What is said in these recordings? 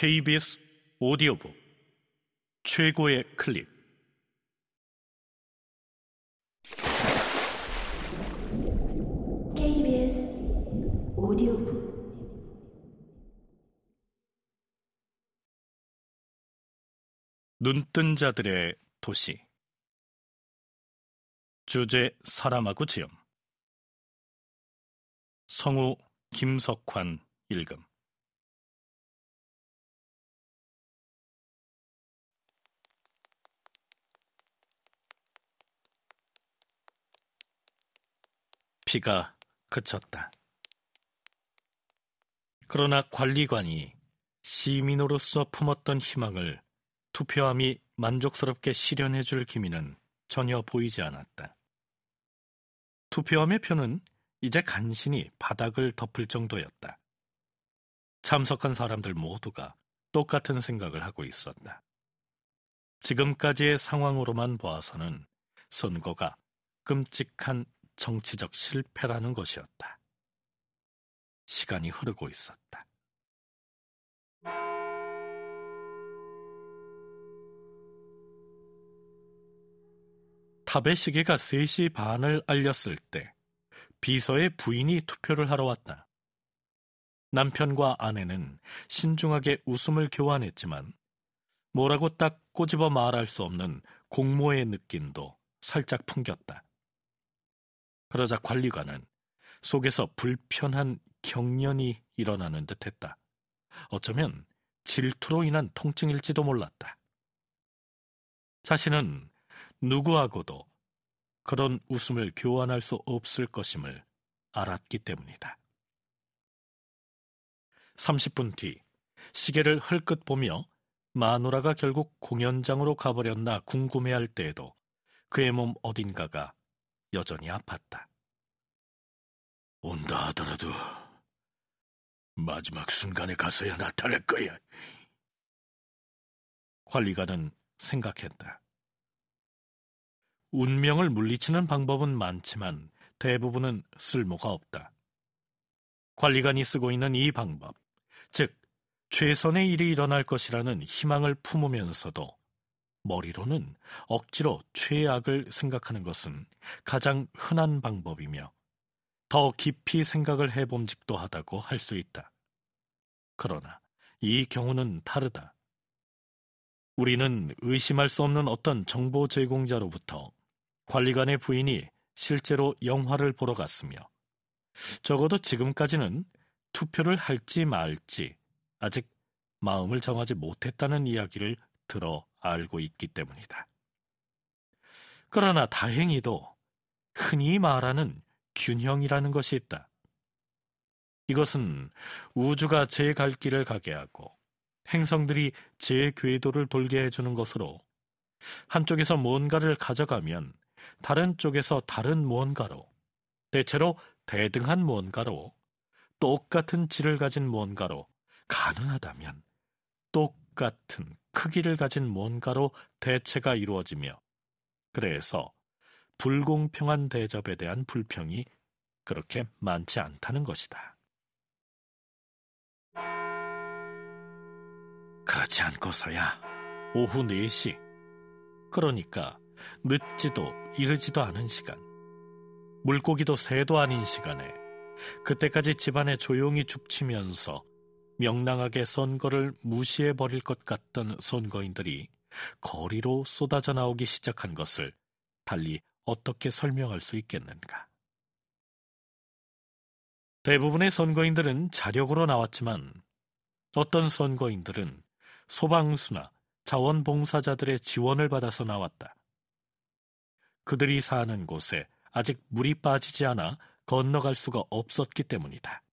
KBS 오디오북 최고의 클립. KBS 오디오북 눈뜬 자들의 도시. 주제 사람하고 지음. 성우 김석환 읽음. 비가 그쳤다. 그러나 관리관이 시민으로서 품었던 희망을 투표함이 만족스럽게 실현해줄 기미는 전혀 보이지 않았다. 투표함의 표는 이제 간신히 바닥을 덮을 정도였다. 참석한 사람들 모두가 똑같은 생각을 하고 있었다. 지금까지의 상황으로만 보아서는 선거가 끔찍한 정치적 실패라는 것이었다. 시간이 흐르고 있었다. 탑의 시계가 3시 반을 알렸을 때 비서의 부인이 투표를 하러 왔다. 남편과 아내는 신중하게 웃음을 교환했지만 뭐라고 딱 꼬집어 말할 수 없는 공모의 느낌도 살짝 풍겼다. 그러자 관리관은 속에서 불편한 경련이 일어나는 듯했다. 어쩌면 질투로 인한 통증일지도 몰랐다. 자신은 누구하고도 그런 웃음을 교환할 수 없을 것임을 알았기 때문이다. 30분 뒤 시계를 흘끗 보며 마누라가 결국 공연장으로 가버렸나 궁금해할 때에도 그의 몸 어딘가가 여전히 아팠다. 온다 하더라도 마지막 순간에 가서야 나타날 거야. 관리관은 생각했다. 운명을 물리치는 방법은 많지만 대부분은 쓸모가 없다. 관리관이 쓰고 있는 이 방법, 즉 최선의 일이 일어날 것이라는 희망을 품으면서도 머리로는 억지로 최악을 생각하는 것은 가장 흔한 방법이며 더 깊이 생각을 해봄직도 하다고 할 수 있다. 그러나 이 경우는 다르다. 우리는 의심할 수 없는 어떤 정보 제공자로부터 관리관의 부인이 실제로 영화를 보러 갔으며 적어도 지금까지는 투표를 할지 말지 아직 마음을 정하지 못했다는 이야기를 들어 알고 있기 때문이다. 그러나 다행히도 흔히 말하는 균형이라는 것이 있다. 이것은 우주가 제 갈 길을 가게 하고 행성들이 제 궤도를 돌게 해주는 것으로, 한쪽에서 무언가를 가져가면 다른 쪽에서 다른 무언가로, 대체로 대등한 무언가로, 똑같은 질을 가진 무언가로, 가능하다면 똑같은 크기를 가진 뭔가로 대체가 이루어지며, 그래서 불공평한 대접에 대한 불평이 그렇게 많지 않다는 것이다. 그렇지 않고서야 오후 4시, 그러니까 늦지도 이르지도 않은 시간, 물고기도 새도 아닌 시간에 그때까지 집안에 조용히 죽치면서 명랑하게 선거를 무시해버릴 것 같던 선거인들이 거리로 쏟아져 나오기 시작한 것을 달리 어떻게 설명할 수 있겠는가? 대부분의 선거인들은 자력으로 나왔지만 어떤 선거인들은 소방수나 자원봉사자들의 지원을 받아서 나왔다. 그들이 사는 곳에 아직 물이 빠지지 않아 건너갈 수가 없었기 때문이다.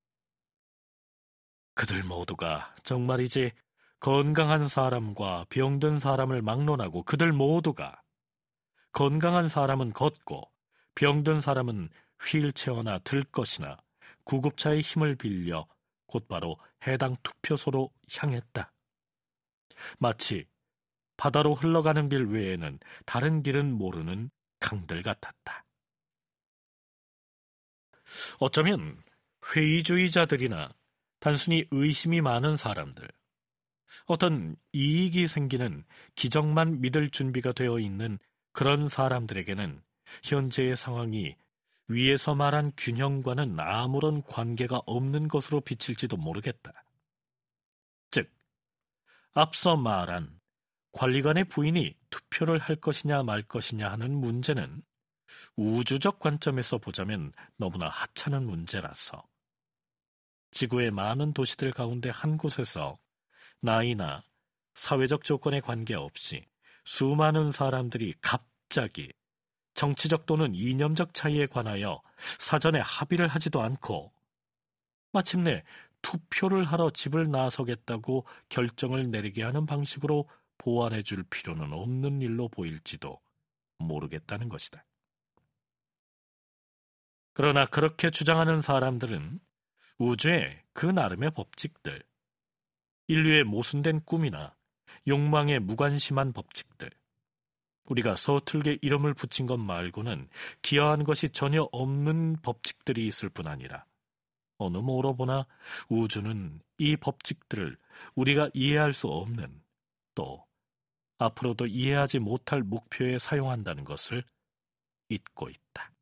그들 모두가 정말이지 건강한 사람과 병든 사람을 막론하고 그들 모두가 건강한 사람은 걷고 병든 사람은 휠체어나 들것이나 구급차의 힘을 빌려 곧바로 해당 투표소로 향했다. 마치 바다로 흘러가는 길 외에는 다른 길은 모르는 강들 같았다. 어쩌면 회의주의자들이나 단순히 의심이 많은 사람들, 어떤 이익이 생기는 기적만 믿을 준비가 되어 있는 그런 사람들에게는 현재의 상황이 위에서 말한 균형과는 아무런 관계가 없는 것으로 비칠지도 모르겠다. 즉, 앞서 말한 관리관의 부인이 투표를 할 것이냐 말 것이냐 하는 문제는 우주적 관점에서 보자면 너무나 하찮은 문제라서 지구의 많은 도시들 가운데 한 곳에서 나이나 사회적 조건에 관계없이 수많은 사람들이 갑자기 정치적 또는 이념적 차이에 관하여 사전에 합의를 하지도 않고 마침내 투표를 하러 집을 나서겠다고 결정을 내리게 하는 방식으로 보완해 줄 필요는 없는 일로 보일지도 모르겠다는 것이다. 그러나 그렇게 주장하는 사람들은 우주의 그 나름의 법칙들, 인류의 모순된 꿈이나 욕망에 무관심한 법칙들, 우리가 서툴게 이름을 붙인 것 말고는 기여한 것이 전혀 없는 법칙들이 있을 뿐 아니라 어느 모로 보나 우주는 이 법칙들을 우리가 이해할 수 없는 또 앞으로도 이해하지 못할 목표에 사용한다는 것을 잊고 있다.